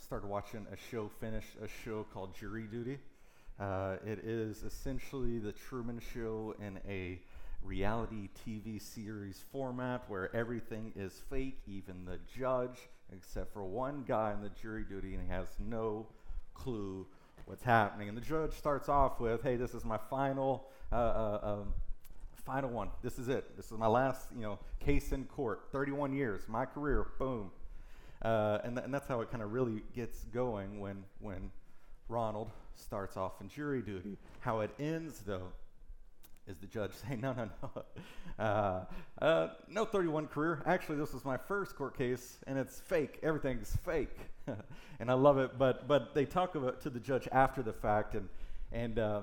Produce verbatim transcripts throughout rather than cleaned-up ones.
started watching a show, finish a show called Jury Duty. Uh, it is essentially the Truman Show in a reality T V series format where everything is fake, even the judge, except for one guy in the jury duty, and he has no clue what's happening. And the judge starts off with, hey, this is my final uh, uh, um, final one. This is it. This is my last, you know, case in court. thirty-one years, my career, boom. Uh, and, th- and that's how it kind of really gets going when when Ronald starts off in jury duty. How it ends, though, is the judge saying, no, no, no. Uh, uh, no thirty-one career. Actually, this was my first court case, and it's fake. Everything's fake. And I love it. But but they talk about to the judge after the fact, and, and uh,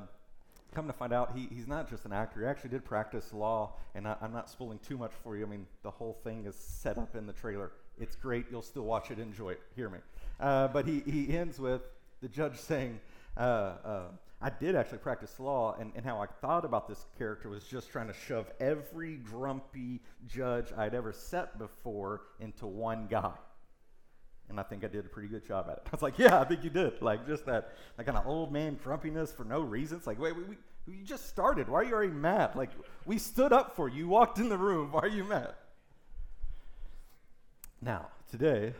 come to find out, he, he's not just an actor. He actually did practice law, and I, I'm not spoiling too much for you. I mean, the whole thing is set up in the trailer. It's great. You'll still watch it. Enjoy it. Hear me. Uh, but he, he ends with the judge saying, uh, uh, I did actually practice law, and, and how I thought about this character was just trying to shove every grumpy judge I'd ever set before into one guy. And I think I did a pretty good job at it. I was like, yeah, I think you did. Like, just that, that kind of old man grumpiness for no reason. It's like, wait, we, we, we just started. Why are you already mad? Like, we stood up for you. You walked in the room. Why are you mad? Now, today,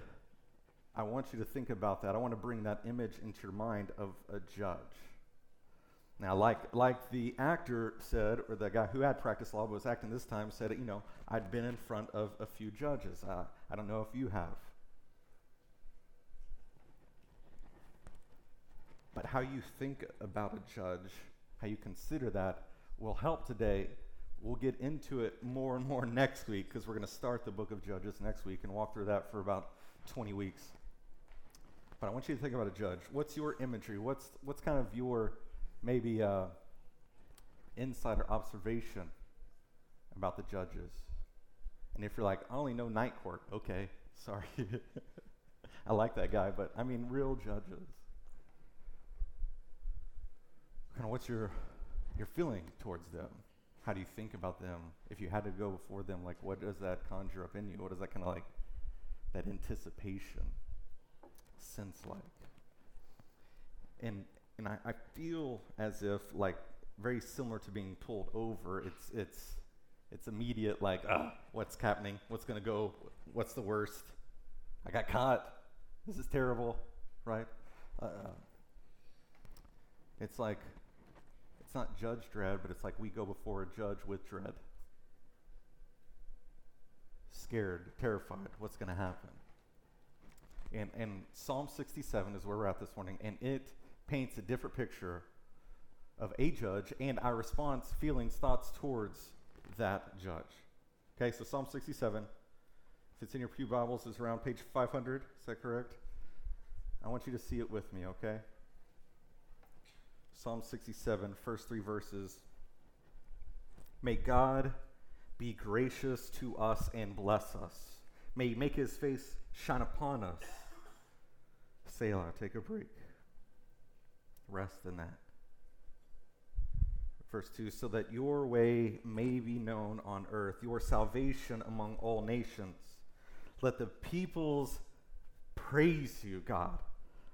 I want you to think about that. I want to bring that image into your mind of a judge. Now, like like the actor said, or the guy who had practiced law but was acting this time said, you know, I'd been in front of a few judges. Uh, I don't know if you have. But how you think about a judge, how you consider that, will help today. We'll get into it more and more next week, because we're going to start the book of Judges next week and walk through that for about twenty weeks. But I want you to think about a judge. What's your imagery? What's what's kind of your maybe uh, insider observation about the judges? And if you're like, I only know Night Court. Okay, sorry. I like that guy, but I mean real judges. Kind of what's your your feeling towards them? How do you think about them? If you had to go before them, like what does that conjure up in you? What does that kind of like, that anticipation sense like? And and I, I feel as if like very similar to being pulled over. It's it's it's immediate like, ah, what's happening? What's gonna go? What's the worst? I got caught. This is terrible, right? Uh, it's like. It's not judge dread, but it's like we go before a judge with dread. Scared, terrified, what's going to happen? And and Psalm sixty-seven is where we're at this morning, and it paints a different picture of a judge and our response, feelings, thoughts towards that judge. Okay, so Psalm sixty-seven, if it's in your pew Bibles, it's around page five hundred, is that correct? I want you to see it with me, okay? Psalm sixty-seven, first three verses. May God be gracious to us and bless us. May he make his face shine upon us. Selah, take a break. Rest in that. Verse two, so that your way may be known on earth, your salvation among all nations. Let the peoples praise you, God.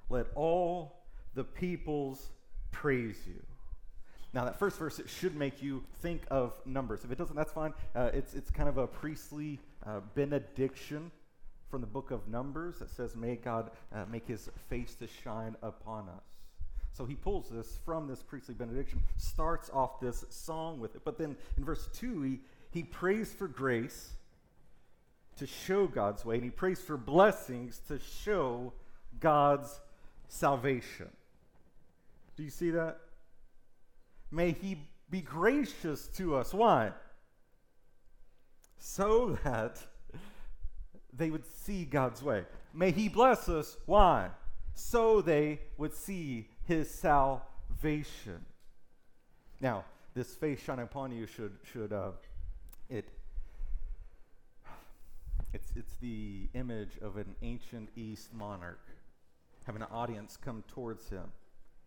Let all the peoples praise you. Now that first verse, it should make you think of Numbers. If it doesn't, that's fine. Uh, it's it's kind of a priestly uh, benediction from the book of Numbers that says, may God uh, make his face to shine upon us. So he pulls this from this priestly benediction, starts off this song with it. But then in verse two, he, he prays for grace to show God's way, and he prays for blessings to show God's salvation. Do you see that? May he be gracious to us. Why? So that they would see God's way. May he bless us. Why? So they would see his salvation. Now, this face shining upon you should should uh, it. It's it's the image of an ancient East monarch having an audience come towards him.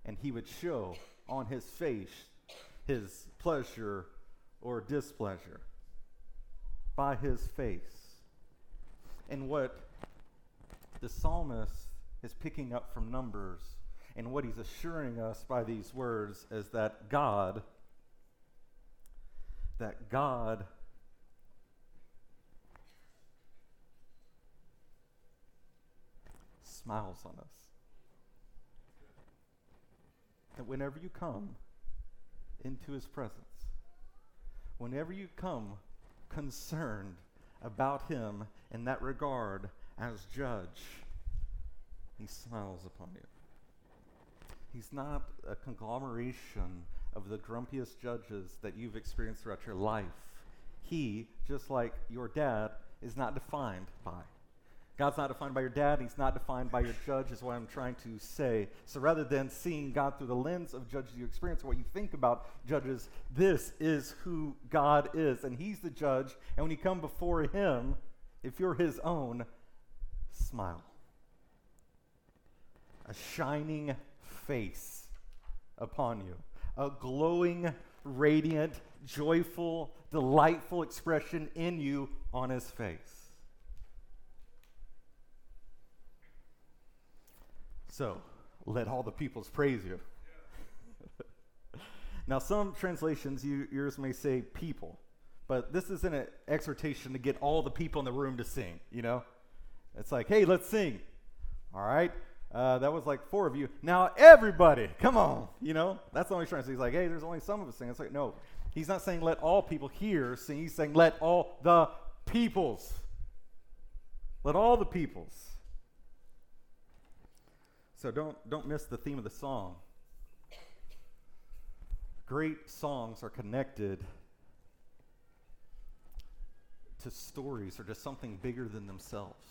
And he would show on his face his pleasure or displeasure by his face. And what the psalmist is picking up from Numbers, and what he's assuring us by these words is that God, that God smiles on us. That whenever you come into his presence, whenever you come concerned about him in that regard as judge, he smiles upon you. He's not a conglomeration of the grumpiest judges that you've experienced throughout your life. He, just like your dad, is not defined by. God's not defined by your dad. He's not defined by your judge, is what I'm trying to say. So rather than seeing God through the lens of judges you experience, what you think about judges, this is who God is, and he's the judge. And when you come before him, if you're his own, smile. A shining face upon you, a glowing, radiant, joyful, delightful expression in you on his face. So, let all the peoples praise you. Now, some translations, you, yours may say people, but this isn't an exhortation to get all the people in the room to sing, you know? It's like, hey, let's sing. All right? Uh, that was like four of you. Now, everybody, come on, you know? That's the only translation. He's like, hey, there's only some of us singing. It's like, no, he's not saying let all people here sing. He's saying let all the peoples. Let all the peoples. So don't don't miss the theme of the song. Great songs are connected to stories or to something bigger than themselves.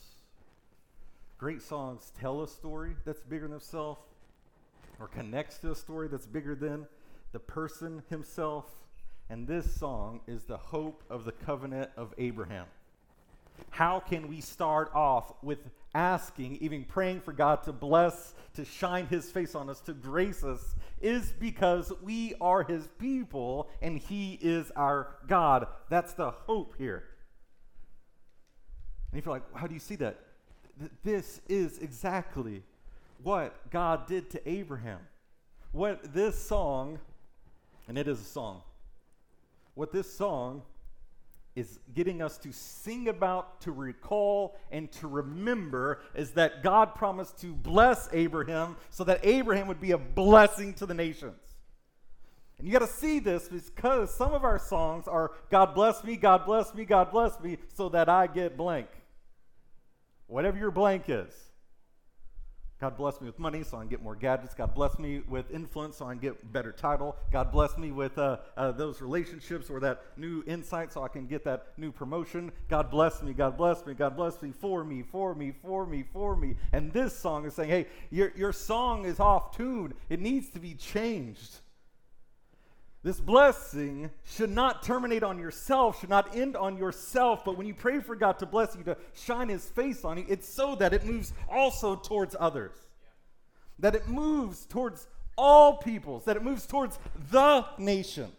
Great songs tell a story that's bigger than themselves or connects to a story that's bigger than the person himself. And this song is the hope of the covenant of Abraham. How can we start off with asking, even praying for God to bless, to shine his face on us, to grace us, is because we are his people and he is our God. That's the hope here. And if you're like, how do you see that? Th- this is exactly what God did to Abraham. What this song, and it is a song, what this song is getting us to sing about, to recall, and to remember is that God promised to bless Abraham so that Abraham would be a blessing to the nations. And you got to see this because some of our songs are, God bless me, God bless me, God bless me, so that I get blank. Whatever your blank is. God bless me with money so I can get more gadgets. God bless me with influence so I can get better title. God bless me with uh, uh, those relationships or that new insight so I can get that new promotion. God bless me, God bless me, God bless me, for me, for me, for me, for me. And this song is saying, hey, your, your song is off tune. It needs to be changed. This blessing should not terminate on yourself, should not end on yourself, but when you pray for God to bless you, to shine his face on you, it's so that it moves also towards others. Yeah. That it moves towards all peoples, that it moves towards the nations.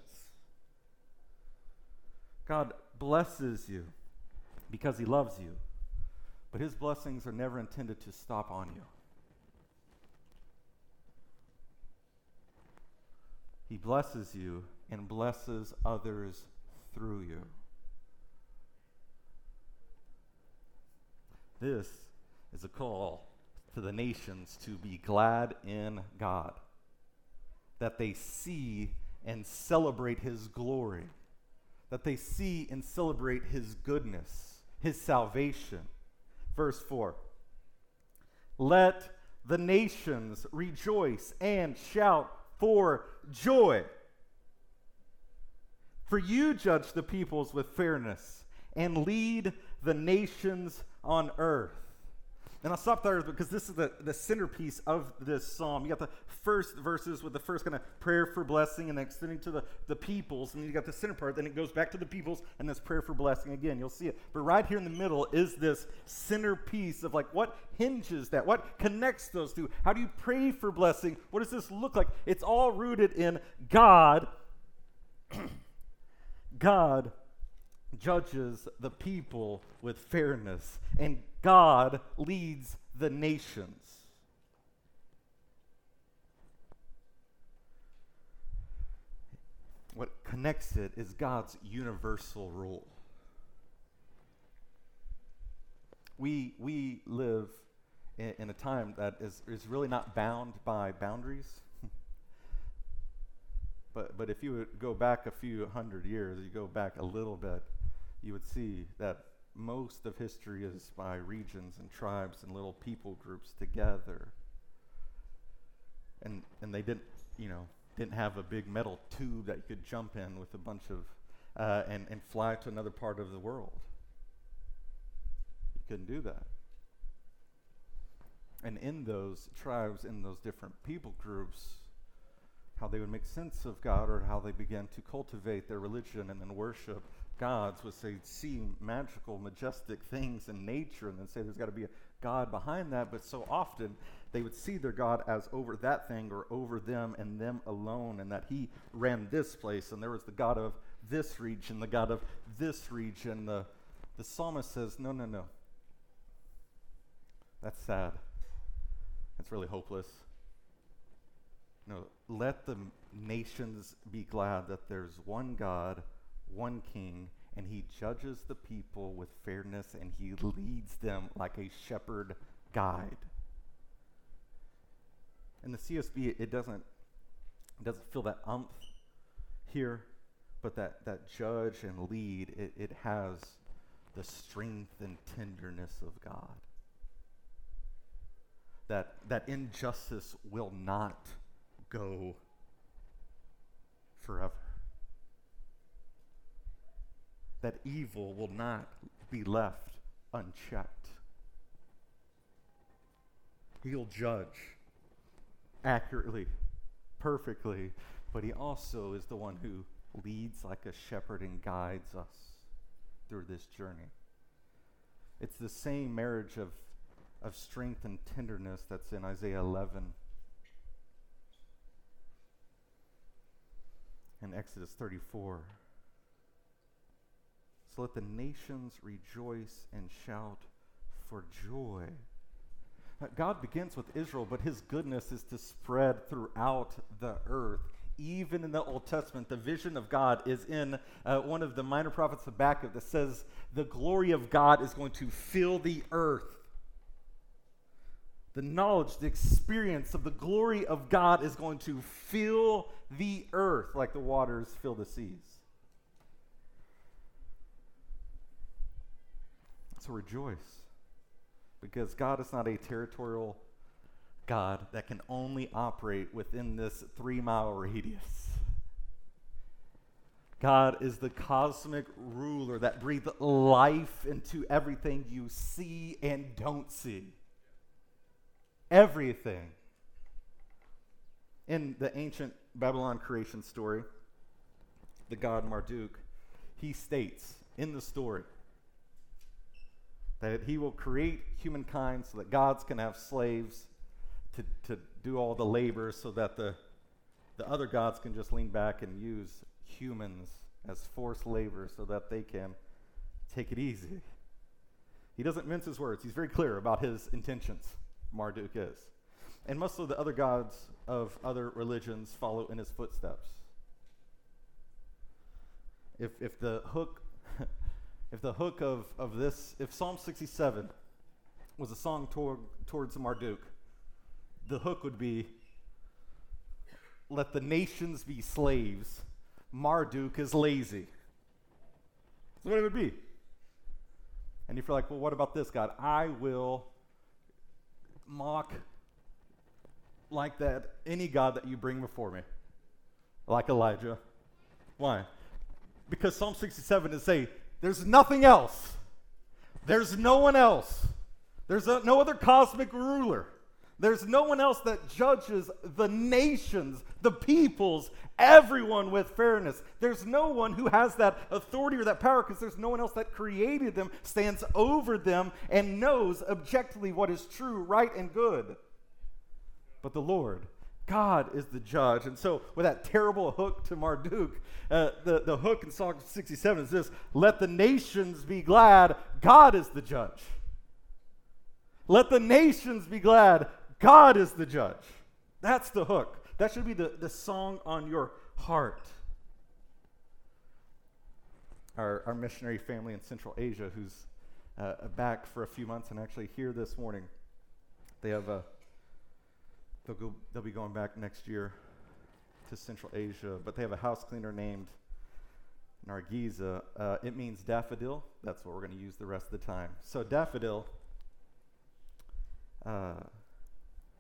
God blesses you because he loves you, but his blessings are never intended to stop on you. He blesses you and blesses others through you. This is a call to the nations to be glad in God, that they see and celebrate his glory, that they see and celebrate his goodness, his salvation. Verse four, let the nations rejoice and shout for joy. For you judge the peoples with fairness and lead the nations on earth. And I'll stop there because this is the, the centerpiece of this psalm. You got the first verses with the first kind of prayer for blessing and then extending to the, the peoples. And then you got the center part. Then it goes back to the peoples and this prayer for blessing again. You'll see it. But right here in the middle is this centerpiece of like what hinges that? What connects those two? How do you pray for blessing? What does this look like? It's all rooted in God. God judges the people with fairness, and God leads the nations. What connects it is God's universal rule. We we live in, in a time that is, is really not bound by boundaries. But but if you would go back a few hundred years, you go back a little bit, you would see that most of history is by regions and tribes and little people groups together. And and they didn't, you know, didn't have a big metal tube that you could jump in with a bunch of, uh, and, and fly to another part of the world. You couldn't do that. And in those tribes, in those different people groups, how they would make sense of God or how they began to cultivate their religion and then worship gods was they'd see magical, majestic things in nature and then say there's got to be a God behind that, but so often they would see their God as over that thing or over them and them alone, and that he ran this place and there was the God of this region, the God of this region. The, the psalmist says, no, no, no. That's sad. That's really hopeless. No, let the nations be glad that there's one God, one king, and he judges the people with fairness, and he leads them like a shepherd guide. In the C S B, it doesn't it doesn't feel that umph here, but that, that judge and lead, it, it has the strength and tenderness of God. That that injustice will not go forever. That evil will not be left unchecked. He'll judge accurately, perfectly, but he also is the one who leads like a shepherd and guides us through this journey. It's the same marriage of, of strength and tenderness that's in Isaiah eleven and Exodus thirty-four. Let the nations rejoice and shout for joy. God begins with Israel, but his goodness is to spread throughout the earth. Even in the Old Testament, the vision of God is in uh, one of the minor prophets, Habakkuk, that says the glory of God is going to fill the earth. The knowledge, the experience of the glory of God is going to fill the earth like the waters fill the seas. To rejoice, because God is not a territorial God that can only operate within this three mile radius. God is the cosmic ruler that breathed life into everything you see and don't see. Everything. In the ancient Babylon creation story, the god Marduk, he states in the story that he will create humankind so that gods can have slaves to, to do all the labor so that the, the other gods can just lean back and use humans as forced labor so that they can take it easy. He doesn't mince his words. He's very clear about his intentions, Marduk is. And most of the other gods of other religions follow in his footsteps. If, if the hook... If the hook of, of this, if Psalm sixty-seven was a song toward, towards Marduk, the hook would be, let the nations be slaves, Marduk is lazy. That's what it would be. And if you're like, well, what about this God? I will mock like that any God that you bring before me, like Elijah. Why? Because Psalm sixty-seven is a, there's nothing else. There's no one else. There's a, no other cosmic ruler. There's no one else that judges the nations, the peoples, everyone with fairness. There's no one who has that authority or that power because there's no one else that created them, stands over them, and knows objectively what is true, right, and good. But the Lord, God is the judge. And so with that terrible hook to Marduk, uh, the, the hook in Psalm sixty-seven is this, let the nations be glad, God is the judge. Let the nations be glad, God is the judge. That's the hook. That should be the, the song on your heart. our, our missionary family in Central Asia who's uh, back for a few months and actually here this morning. They have a, they'll, go, they'll be going back next year to Central Asia, but they have a house cleaner named Nargiza. Uh, it means daffodil. That's what we're going to use the rest of the time. So daffodil, uh,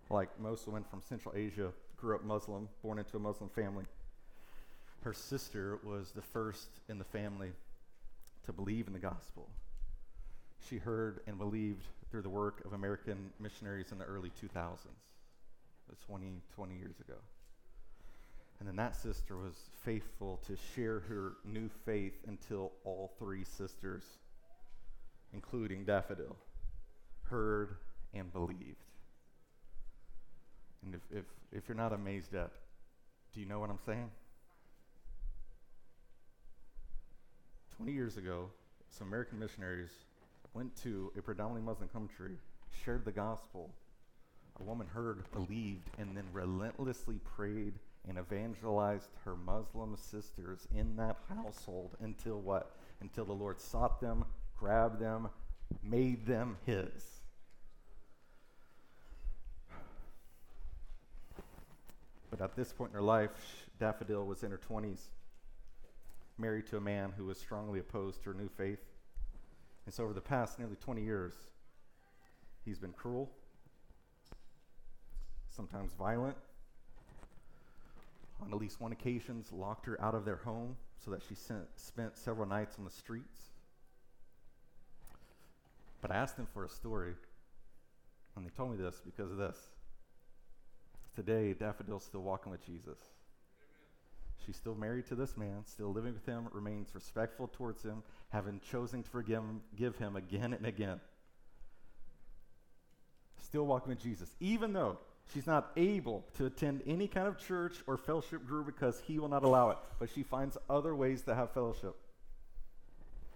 like most women from Central Asia, grew up Muslim, born into a Muslim family. Her sister was the first in the family to believe in the gospel. She heard and believed through the work of American missionaries in the early two thousands, twenty, twenty years ago. And then that sister was faithful to share her new faith until all three sisters, including Daffodil, heard and believed. And if, if, if you're not amazed at, do you know what I'm saying? twenty years ago, some American missionaries went to a predominantly Muslim country, shared the gospel. A woman heard, believed, and then relentlessly prayed and evangelized her Muslim sisters in that household until what? Until the Lord sought them, grabbed them, made them his. But at this point in her life, Daffodil was in her twenties, married to a man who was strongly opposed to her new faith. And so over the past nearly twenty years, he's been cruel, sometimes violent. On at least one occasion, locked her out of their home so that she sent, spent several nights on the streets. But I asked them for a story, and they told me this because of this. Today, Daffodil's still walking with Jesus. Amen. She's still married to this man, still living with him, remains respectful towards him, having chosen to forgive him, give him again and again. Still walking with Jesus, even though she's not able to attend any kind of church or fellowship group because he will not allow it. But she finds other ways to have fellowship,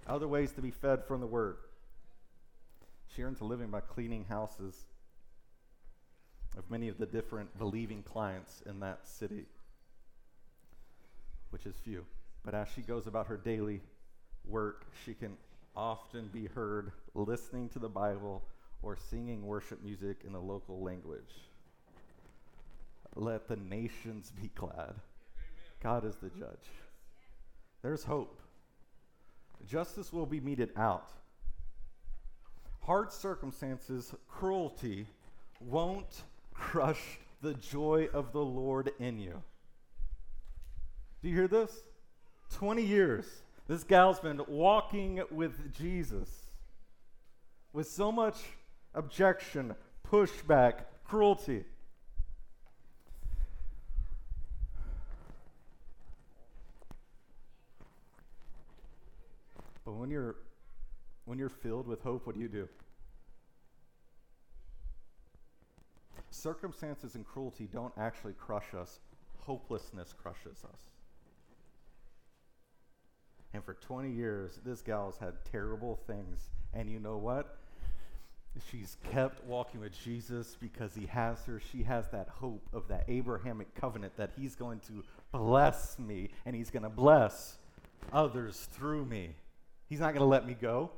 other ways to be fed from the word. She earns a living by cleaning houses of many of the different believing clients in that city, which is few. But as she goes about her daily work, she can often be heard listening to the Bible or singing worship music in the local language. Let the nations be glad. Amen. God is the judge. There's hope. Justice will be meted out. Hard circumstances, cruelty won't crush the joy of the Lord in you. Do you hear this? twenty years. This gal's been walking with Jesus with so much objection, pushback, cruelty. But when you're when you're filled with hope, what do you do? Circumstances and cruelty don't actually crush us. Hopelessness crushes us. And for twenty years, this gal's had terrible things. And you know what? She's kept walking with Jesus because he has her. She has that hope of that Abrahamic covenant that he's going to bless me and he's going to bless others through me. He's not going to let me go.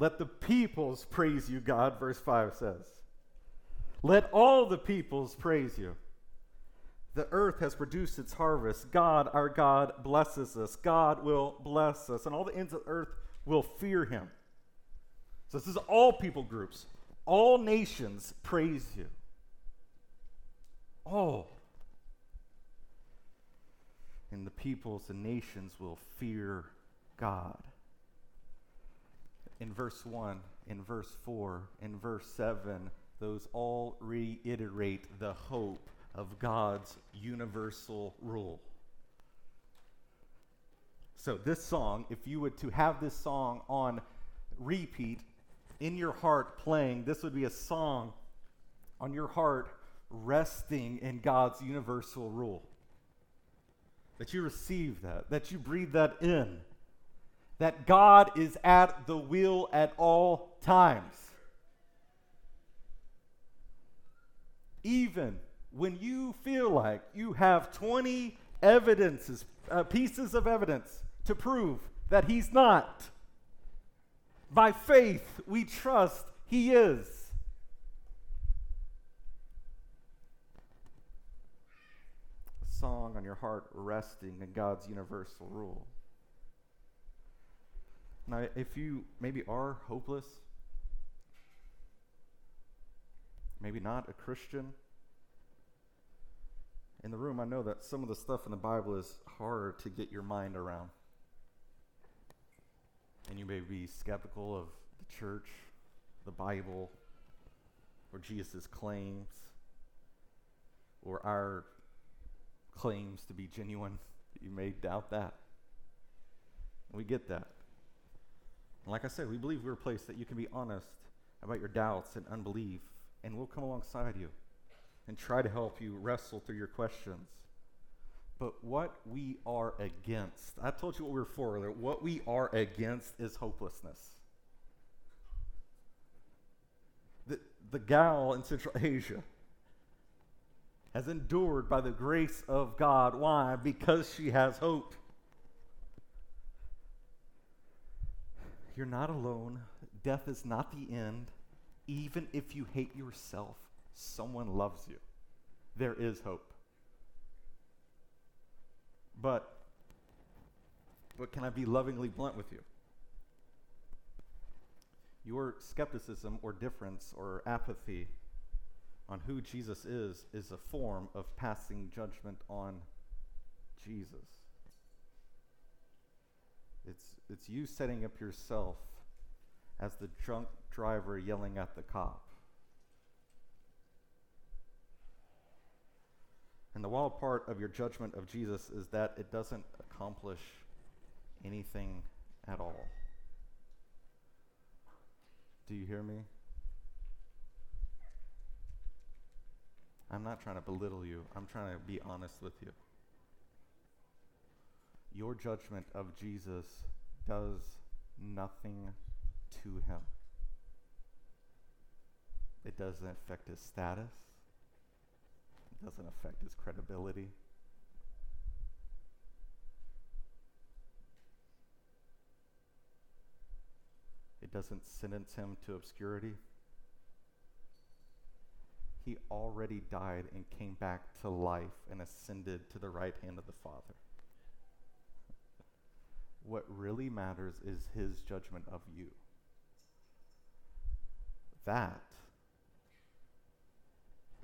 Let the peoples praise you, God, verse five says. Let all the peoples praise you. The earth has produced its harvest. God, our God, blesses us. God will bless us. And all the ends of the earth will fear him. So this is all people groups. All nations praise you. All. And the peoples and nations will fear God. In verse one, in verse four, in verse seven, those all reiterate the hope of God's universal rule. So this song, if you were to have this song on repeat in your heart playing, this would be a song on your heart resting in God's universal rule. That you receive that, that you breathe that in, that God is at the wheel at all times. Even when you feel like you have twenty evidences, uh, pieces of evidence to prove that he's not, by faith we trust he is. Song on your heart resting in God's universal rule. Now, if you maybe are hopeless, maybe not a Christian, in the room I know that some of the stuff in the Bible is hard to get your mind around. And you may be skeptical of the church, the Bible, or Jesus' claims, or our claims to be genuine. You may doubt that. We get that. And like I said, we believe we're a place that you can be honest about your doubts and unbelief, and we'll come alongside you and try to help you wrestle through your questions. But what we are against, I told you what we were for earlier, what we are against is hopelessness. The, the gal in Central Asia has endured by the grace of God. Why? Because she has hope. You're not alone. Death is not the end. Even if you hate yourself, someone loves you. There is hope. But, but can I be lovingly blunt with you? Your skepticism or difference or apathy on who Jesus is, is a form of passing judgment on Jesus. It's, it's you setting up yourself as the drunk driver yelling at the cop. And the wild part of your judgment of Jesus is that it doesn't accomplish anything at all. Do you hear me? I'm not trying to belittle you. I'm trying to be honest with you. Your judgment of Jesus does nothing to him. It doesn't affect his status. It doesn't affect his credibility. It doesn't sentence him to obscurity. He already died and came back to life and ascended to the right hand of the Father. What really matters is his judgment of you. That,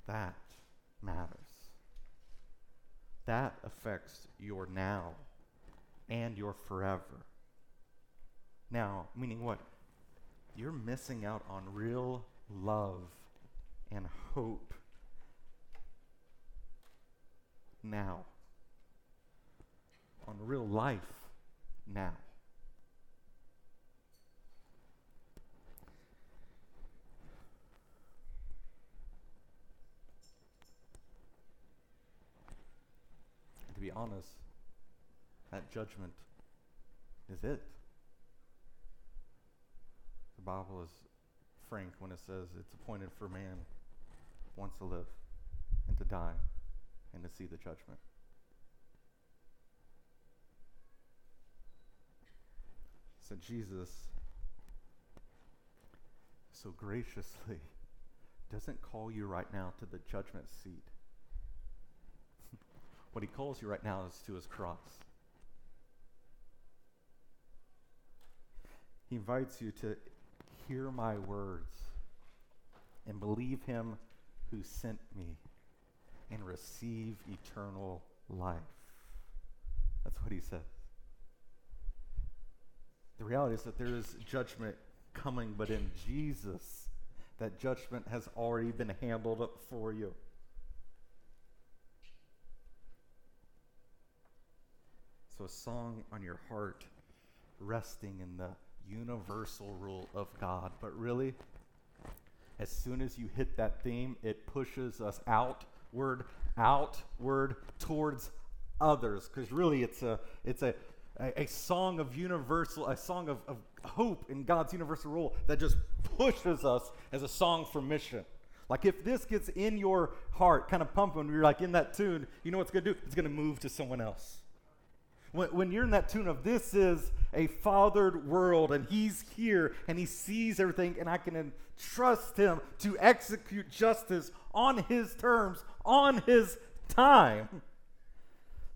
that matters. That affects your now and your forever. Now, meaning what? You're missing out on real love and hope now, on real life now. And to be honest, that judgment is it. The Bible is frank when it says it's appointed for man once to live and to die and to see the judgment. So Jesus so graciously doesn't call you right now to the judgment seat. What he calls you right now is to his cross. He invites you to hear my words and believe him who sent me and receive eternal life. That's what he says. The reality is that there is judgment coming, but in Jesus, that judgment has already been handled up for you. So a song on your heart, resting in the universal rule of God. But really, as soon as you hit that theme, it pushes us outward, outward towards others. Because really, it's a, it's a, A, a song of universal, a song of, of hope in God's universal rule that just pushes us as a song for mission. Like if this gets in your heart, kind of pumping, you're like in that tune, you know what's going to do? It's going to move to someone else. When, when you're in that tune of this is a fathered world and he's here and he sees everything and I can trust him to execute justice on his terms, on his time.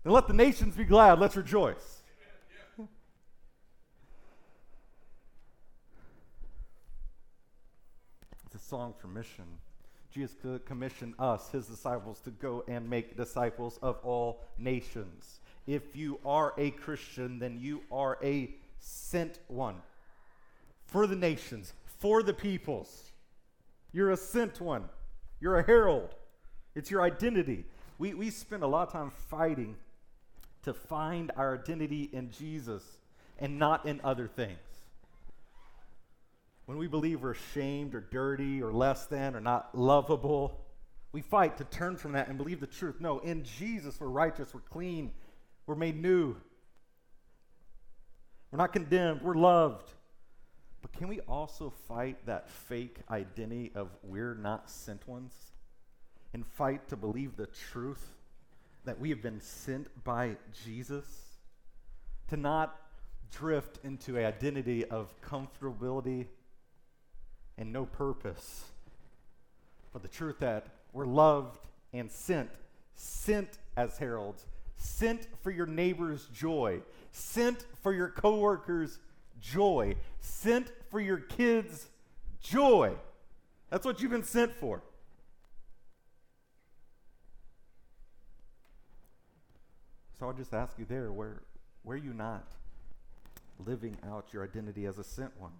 Then let the nations be glad. Let's rejoice. Song for mission. Jesus commissioned us, his disciples, to go and make disciples of all nations. If you are a Christian, then you are a sent one for the nations, for the peoples. You're a sent one. You're a herald. It's your identity. We, we spend a lot of time fighting to find our identity in Jesus and not in other things. When we believe we're ashamed or dirty or less than or not lovable, we fight to turn from that and believe the truth. No, in Jesus we're righteous, we're clean, we're made new. We're not condemned, we're loved. But can we also fight that fake identity of we're not sent ones and fight to believe the truth that we have been sent by Jesus? To not drift into an identity of comfortability and no purpose, but the truth that we're loved and sent, sent as heralds, sent for your neighbor's joy, sent for your coworker's joy, sent for your kids' joy. That's what you've been sent for. So I'll just ask you there, where, where are you not living out your identity as a sent one?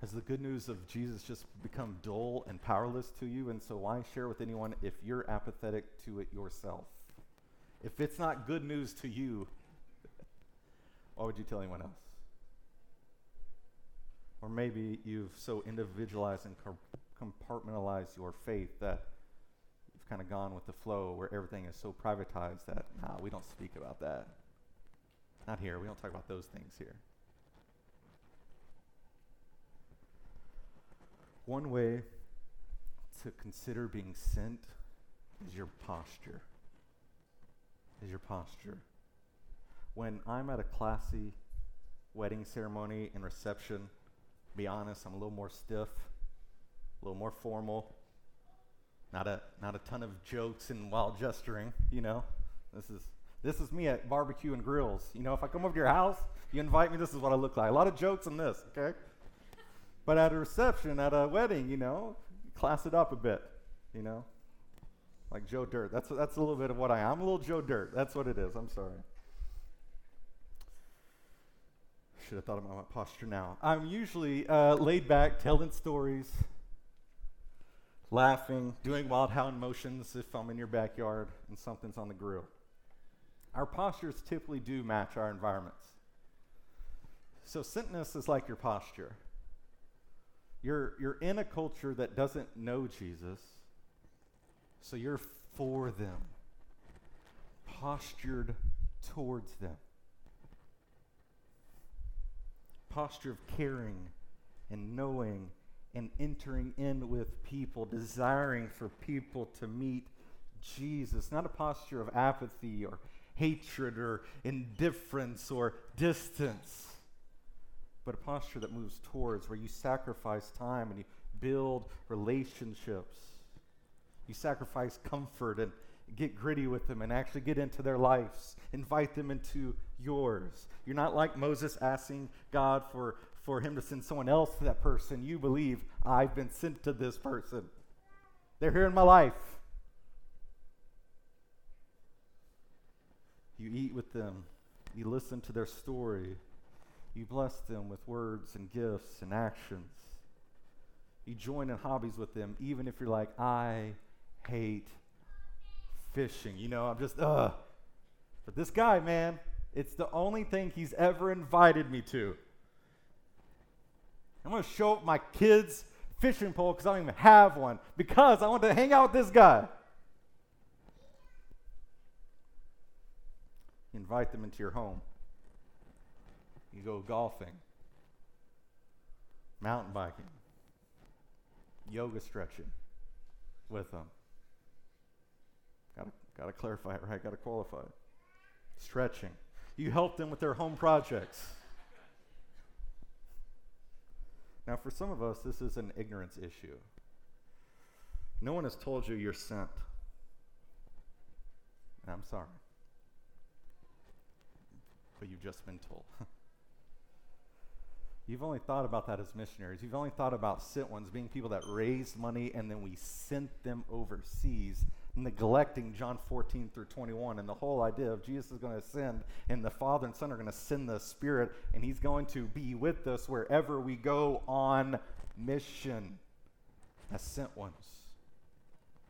Has the good news of Jesus just become dull and powerless to you? And so why share with anyone if you're apathetic to it yourself? If it's not good news to you, why would you tell anyone else? Or maybe you've so individualized and compartmentalized your faith that you've kind of gone with the flow where everything is so privatized that, nah, we don't speak about that. Not here. We don't talk about those things here. One way to consider being sent is your posture. Is your posture. When I'm at a classy wedding ceremony and reception, be honest, I'm a little more stiff, a little more formal. Not a not a ton of jokes and wild gesturing, you know. This is this is me at barbecue and grills. You know, if I come over to your house, you invite me, this is what I look like. A lot of jokes and this, okay? But at a reception, at a wedding, you know, class it up a bit, you know, like Joe Dirt. That's that's a little bit of what I am. I'm a little Joe Dirt. That's what it is. I'm sorry. Should have thought about my posture now. I'm usually uh, laid back, telling stories, laughing, doing wild hound motions if I'm in your backyard and something's on the grill. Our postures typically do match our environments. So sentness is like your posture. You're you're in a culture that doesn't know Jesus, so you're for them, postured towards them. Posture of caring and knowing and entering in with people, desiring for people to meet Jesus. Not a posture of apathy or hatred or indifference or distance, but a posture that moves towards, where you sacrifice time and you build relationships. You sacrifice comfort and get gritty with them and actually get into their lives, invite them into yours. You're not like Moses asking God for, for him to send someone else to that person. You believe, I've been sent to this person. They're here in my life. You eat with them. You listen to their story. You bless them with words and gifts and actions. You join in hobbies with them, even if you're like, I hate fishing. You know, I'm just, ugh. But this guy, man, it's the only thing he's ever invited me to. I'm going to show up my kids' fishing pole because I don't even have one, because I want to hang out with this guy. You invite them into your home. You go golfing, mountain biking, yoga stretching with them. Gotta, gotta clarify it, right? Gotta qualify it. Stretching. You help them with their home projects. Now, for some of us, this is an ignorance issue. No one has told you you're sent. And I'm sorry. But you've just been told. You've only thought about that as missionaries. You've only thought about sent ones being people that raised money and then we sent them overseas, neglecting John fourteen through twenty-one and the whole idea of Jesus is going to send, and the Father and Son are going to send the Spirit, and He's going to be with us wherever we go on mission as sent ones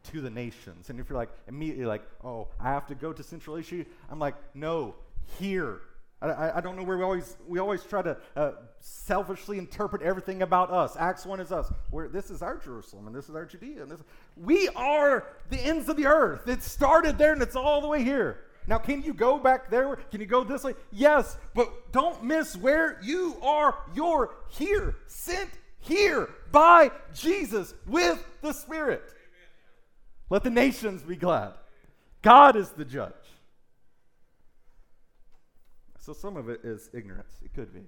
to the nations. And if you're like immediately like, oh, I have to go to Central Asia, I'm like, no, here. I, I don't know where we always we always try to uh, selfishly interpret everything about us. Acts one is us. We're, this is our Jerusalem, and this is our Judea. And this, we are the ends of the earth. It started there, and it's all the way here. Now, can you go back there? Can you go this way? Yes, but don't miss where you are. You're here, sent here by Jesus with the Spirit. Amen. Let the nations be glad. God is the judge. So some of it is ignorance. It could be.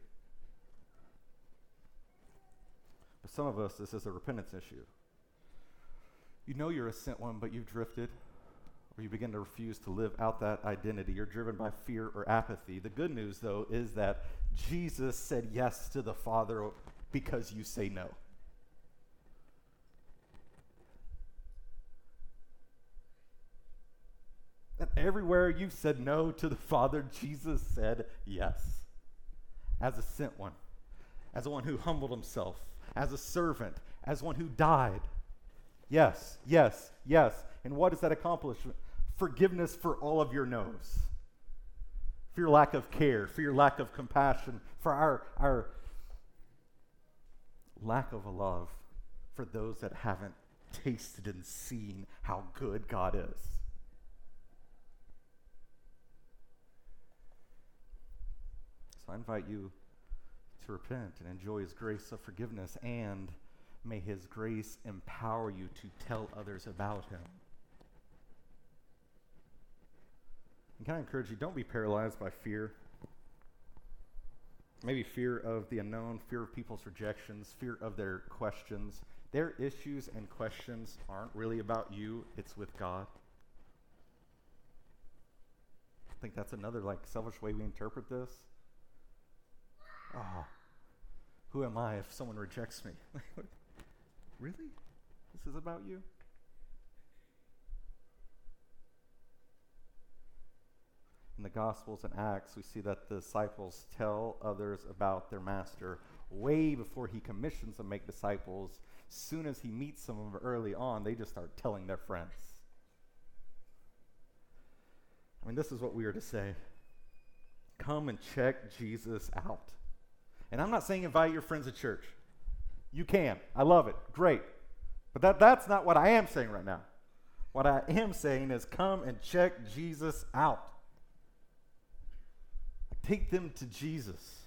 But some of us, this is a repentance issue. You know you're a sent one, but you've drifted, or you begin to refuse to live out that identity. You're driven by fear or apathy. The good news, though, is that Jesus said yes to the Father because you say no. Everywhere you've said no to the Father, Jesus said yes. As a sent one, as one who humbled himself, as a servant, as one who died. Yes, yes, yes. And what is that accomplishment? Forgiveness for all of your no's. For your lack of care, for your lack of compassion, for our, our lack of a love for those that haven't tasted and seen how good God is. So I invite you to repent and enjoy His grace of forgiveness, and may His grace empower you to tell others about Him. And can I encourage you, don't be paralyzed by fear. Maybe fear of the unknown, fear of people's rejections, fear of their questions. Their issues and questions aren't really about you, it's with God. I think that's another like selfish way we interpret this. Oh, who am I if someone rejects me? Really? This is about you? In the Gospels and Acts, we see that the disciples tell others about their master way before he commissions them to make disciples. Soon as he meets some of them early on, they just start telling their friends. I mean, this is what we are to say. Come and check Jesus out. And I'm not saying invite your friends to church. You can. I love it. Great. But that, that's not what I am saying right now. What I am saying is come and check Jesus out. Take them to Jesus.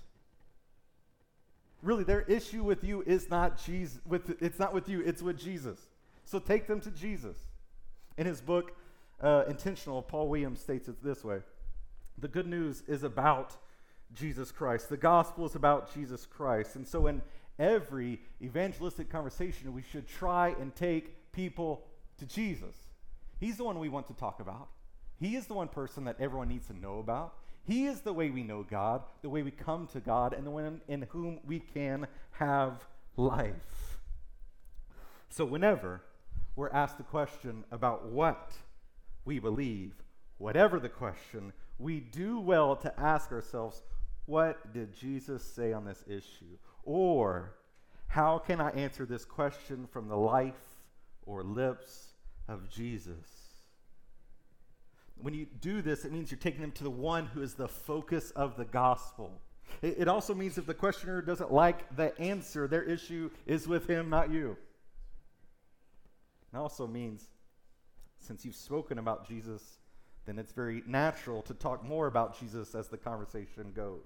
Really, their issue with you is not Jesus. With, it's not with you. It's with Jesus. So take them to Jesus. In his book, uh, Intentional, Paul Williams states it this way. The good news is about Jesus Christ. The gospel is about Jesus Christ. And so in every evangelistic conversation, we should try and take people to Jesus. He's the one we want to talk about. He is the one person that everyone needs to know about. He is the way we know God, the way we come to God, and the one in whom we can have life. So whenever we're asked the question about what we believe, whatever the question, we do well to ask ourselves, what did Jesus say on this issue? Or, how can I answer this question from the life or lips of Jesus? When you do this, it means you're taking them to the one who is the focus of the gospel. It, it also means if the questioner doesn't like the answer, their issue is with him, not you. It also means, since you've spoken about Jesus, then it's very natural to talk more about Jesus as the conversation goes.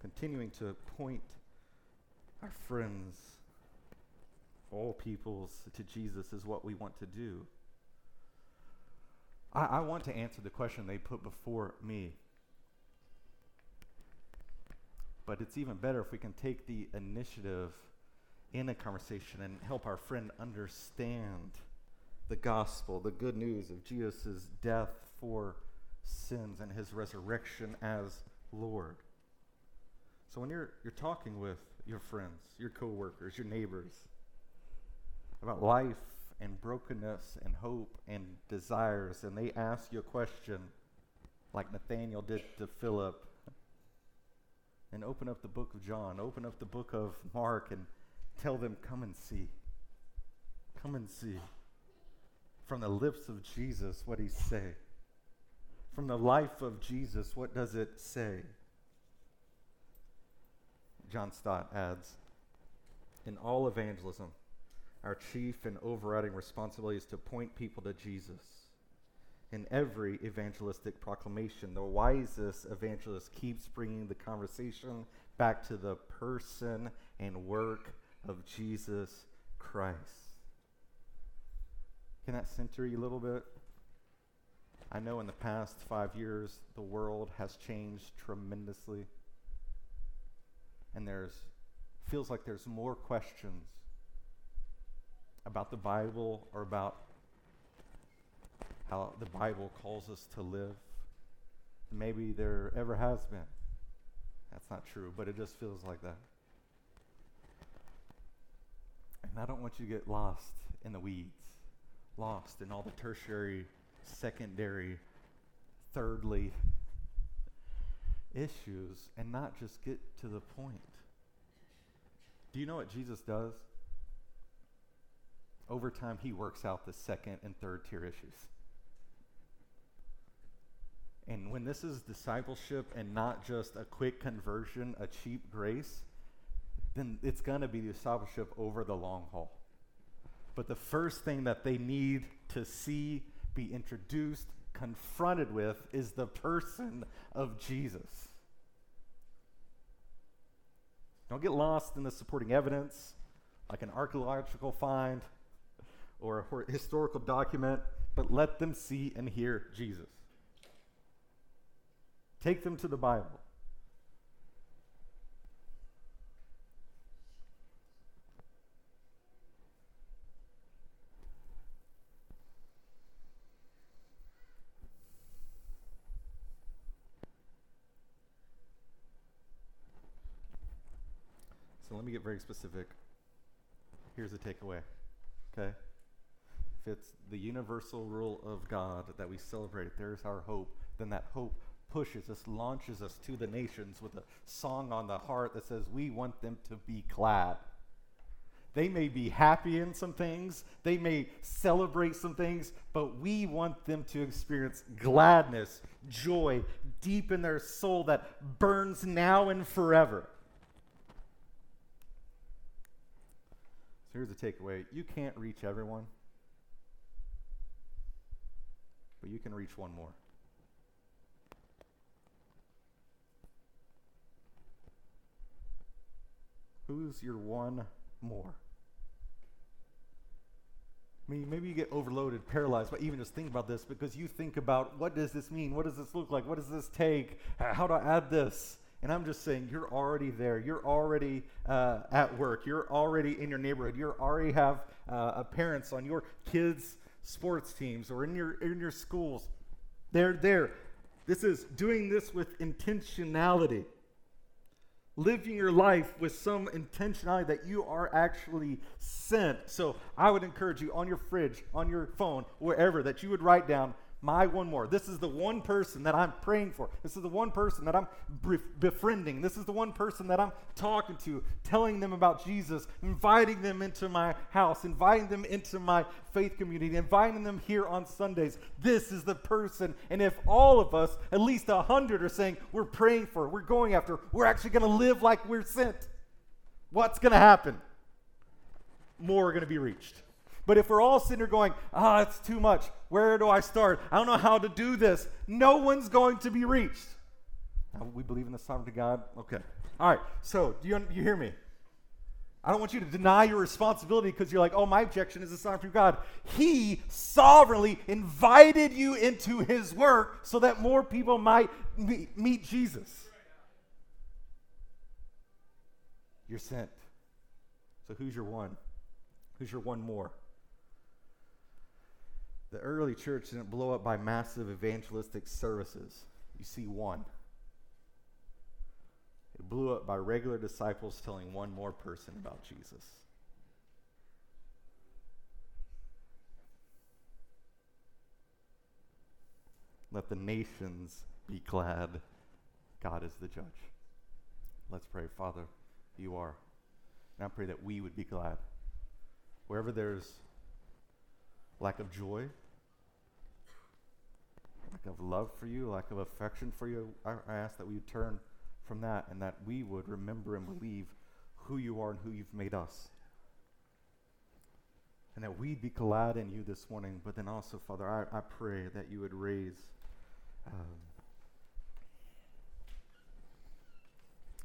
Continuing to point our friends, all peoples to Jesus is what we want to do. I, I want to answer the question they put before me. But it's even better if we can take the initiative in a conversation and help our friend understand the gospel, the good news of Jesus' death for sins and his resurrection as Lord. So when you're you're talking with your friends, your coworkers, your neighbors about life and brokenness and hope and desires, and they ask you a question like Nathaniel did to Philip, and open up the book of John, open up the book of Mark, and tell them, come and see. Come and see. From the lips of Jesus, what he say? From the life of Jesus, what does it say? John Stott adds, in all evangelism, our chief and overriding responsibility is to point people to Jesus. In every evangelistic proclamation, the wisest evangelist keeps bringing the conversation back to the person and work of Jesus Christ. Can that center you a little bit? I know in the past five years, the world has changed tremendously. And there's, feels like there's more questions about the Bible or about how the Bible calls us to live than maybe there ever has been. That's not true, but it just feels like that. And I don't want you to get lost in the weeds, lost in all the tertiary, secondary, thirdly issues, and not just get to the point. Do you know what Jesus does? Over time, he works out the second and third tier issues. And when this is discipleship and not just a quick conversion, a cheap grace, then it's going to be discipleship over the long haul. But the first thing that they need to see, be introduced, confronted with, is the person of Jesus. Don't get lost in the supporting evidence, like an archaeological find, or a historical document, but let them see and hear Jesus. Take them to the Bible. So let me get very specific. Here's the takeaway, okay? If it's the universal rule of God that we celebrate, there's our hope, then that hope pushes us, launches us to the nations with a song on the heart that says we want them to be glad. They may be happy in some things, they may celebrate some things, but we want them to experience gladness, joy, deep in their soul that burns now and forever. So here's the takeaway. You can't reach everyone, but you can reach one more. Who's your one more? I mean, maybe you get overloaded, paralyzed, but even just think about this, because you think about, what does this mean? What does this look like? What does this take? How do I add this? And I'm just saying, you're already there. You're already uh, at work. You're already in your neighborhood. You already have uh, parents on your kids' sports teams or in your in your schools. They're there. This is doing this with intentionality. Living your life with some intentionality that you are actually sent. So I would encourage you on your fridge, on your phone, wherever, that you would write down, my one more. This is the one person that I'm praying for. This is the one person that I'm befriending. This is the one person that I'm talking to, telling them about Jesus, inviting them into my house, inviting them into my faith community, inviting them here on Sundays. This is the person. And if all of us, at least a hundred, are saying we're praying for, we're going after, we're actually going to live like we're sent, what's going to happen? More are going to be reached. But if we're all sitting here going, ah, it's too much. Where do I start? I don't know how to do this. No one's going to be reached. Now, we believe in the sovereignty of God. Okay. All right. So do you, you hear me? I don't want you to deny your responsibility because you're like, oh, my objection is a sign from God. He sovereignly invited you into his work so that more people might meet Jesus. You're sent. So who's your one? Who's your one more? The early church didn't blow up by massive evangelistic services. You see one. It blew up by regular disciples telling one more person about Jesus. Let the nations be glad. God is the judge. Let's pray. Father, you are. And I pray that we would be glad. Wherever there's lack of joy, lack of love for you, lack of affection for you, I, I ask that we would turn from that, and that we would remember and believe who you are and who you've made us. And that we'd be glad in you this morning. But then also, Father, I, I pray that you would raise um,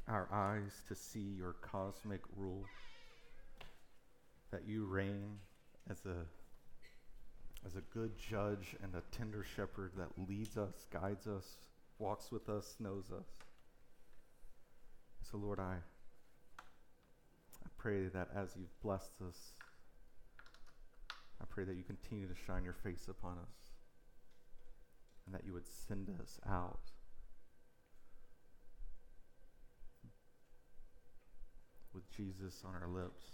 our eyes to see your cosmic rule, that you reign as a as a good judge and a tender shepherd that leads us, guides us, walks with us, knows us. So, Lord, I, I pray that as you've blessed us, I pray that you continue to shine your face upon us and that you would send us out with Jesus on our lips,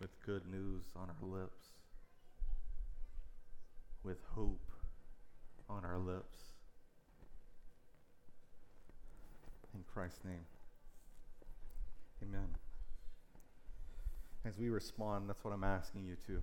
with good news on our lips, with hope on our lips. In Christ's name, amen. As we respond, that's what I'm asking you to.